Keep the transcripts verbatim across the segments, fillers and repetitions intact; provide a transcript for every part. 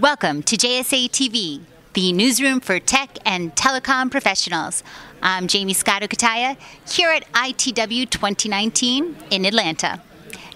Welcome to J S A T V, the newsroom for tech and telecom professionals. I'm Jaymie Scotto Cutaia here at I T W twenty nineteen in Atlanta.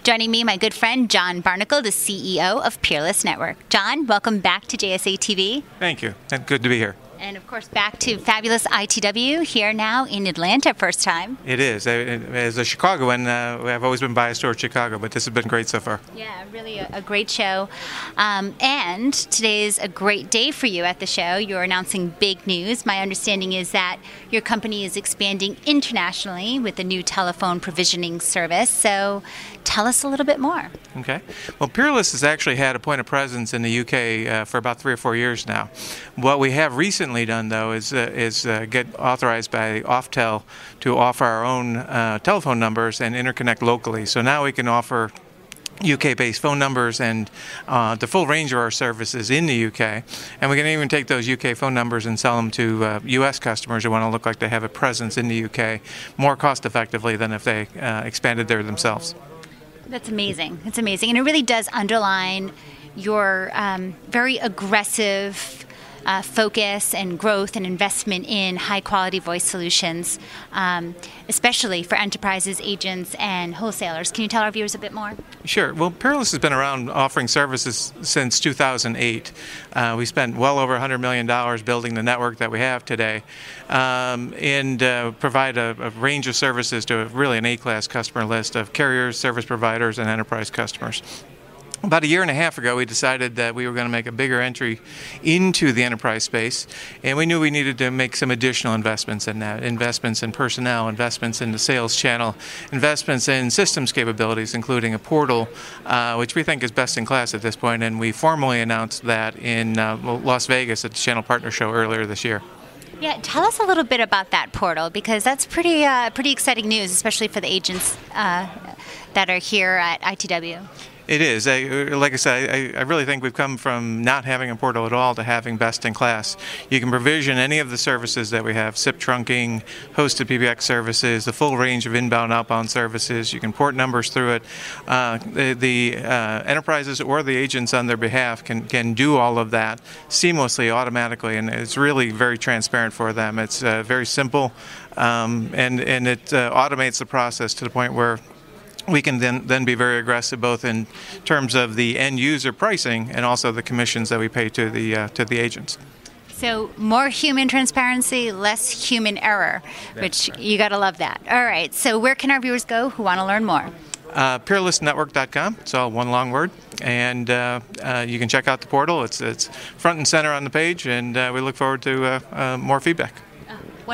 Joining me, my good friend John Barnicle, the C E O of Peerless Network. John, welcome back to J S A T V. Thank you, and good to be here. And of course, back to fabulous I T W here now in Atlanta, first time. It is. As a Chicagoan, uh, I've always been biased towards Chicago, but this has been great so far. Yeah, really a, a great show. Um, and today is a great day for you at the show. You're announcing big news. My understanding is that your company is expanding internationally with a new telephone provisioning service. So tell us a little bit more. Okay. Well, Peerless has actually had a point of presence in the U K uh, for about three or four years now. What we have recently done though is uh, is uh, get authorized by Oftel to offer our own uh, telephone numbers and interconnect locally. So now we can offer U K-based phone numbers and uh, the full range of our services in the U K, and we can even take those U K phone numbers and sell them to uh, U S customers who want to look like they have a presence in the U K more cost-effectively than if they uh, expanded there themselves. That's amazing. That's amazing, and it really does underline your um, very aggressive Uh, focus and growth and investment in high-quality voice solutions, um, especially for enterprises, agents, and wholesalers. Can you tell our viewers a bit more? Sure. Well, Peerless has been around offering services since two thousand eight. Uh, we spent well over one hundred million dollars building the network that we have today, um, and uh, provide a, a range of services to a, really an A-class customer list of carriers, service providers, and enterprise customers. About a year and a half ago, we decided that we were going to make a bigger entry into the enterprise space, and we knew we needed to make some additional investments in that, investments in personnel, investments in the sales channel, investments in systems capabilities, including a portal, uh, which we think is best in class at this point, and we formally announced that in uh, Las Vegas at the Channel Partner Show earlier this year. Yeah, tell us a little bit about that portal, because that's pretty uh, pretty exciting news, especially for the agents uh, that are here at I T W. It is. I, like I said, I, I really think we've come from not having a portal at all to having best in class. You can provision any of the services that we have: S I P trunking, hosted P B X services, the full range of inbound, outbound services. You can port numbers through it. Uh, the the uh, enterprises or the agents on their behalf can, can do all of that seamlessly, automatically, and it's really very transparent for them. It's uh, very simple, um, and, and it uh, automates the process to the point where we can then, then be very aggressive both in terms of the end user pricing and also the commissions that we pay to the uh, to the agents. So more human transparency, less human error, That's which right. You got to love that. All right, so where can our viewers go who want to learn more? Uh, peerless network dot com. It's all one long word, and uh, uh, you can check out the portal. It's it's front and center on the page, and uh, we look forward to uh, uh, more feedback.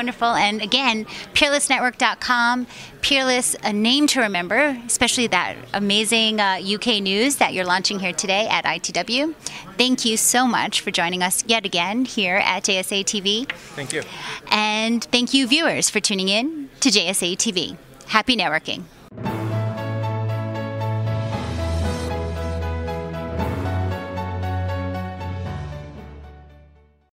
Wonderful. And again, peerless network dot com, Peerless, a name to remember, especially that amazing uh, U K news that you're launching here today at I T W. Thank you so much for joining us yet again here at J S A T V. Thank you. And thank you, viewers, for tuning in to J S A T V. Happy networking.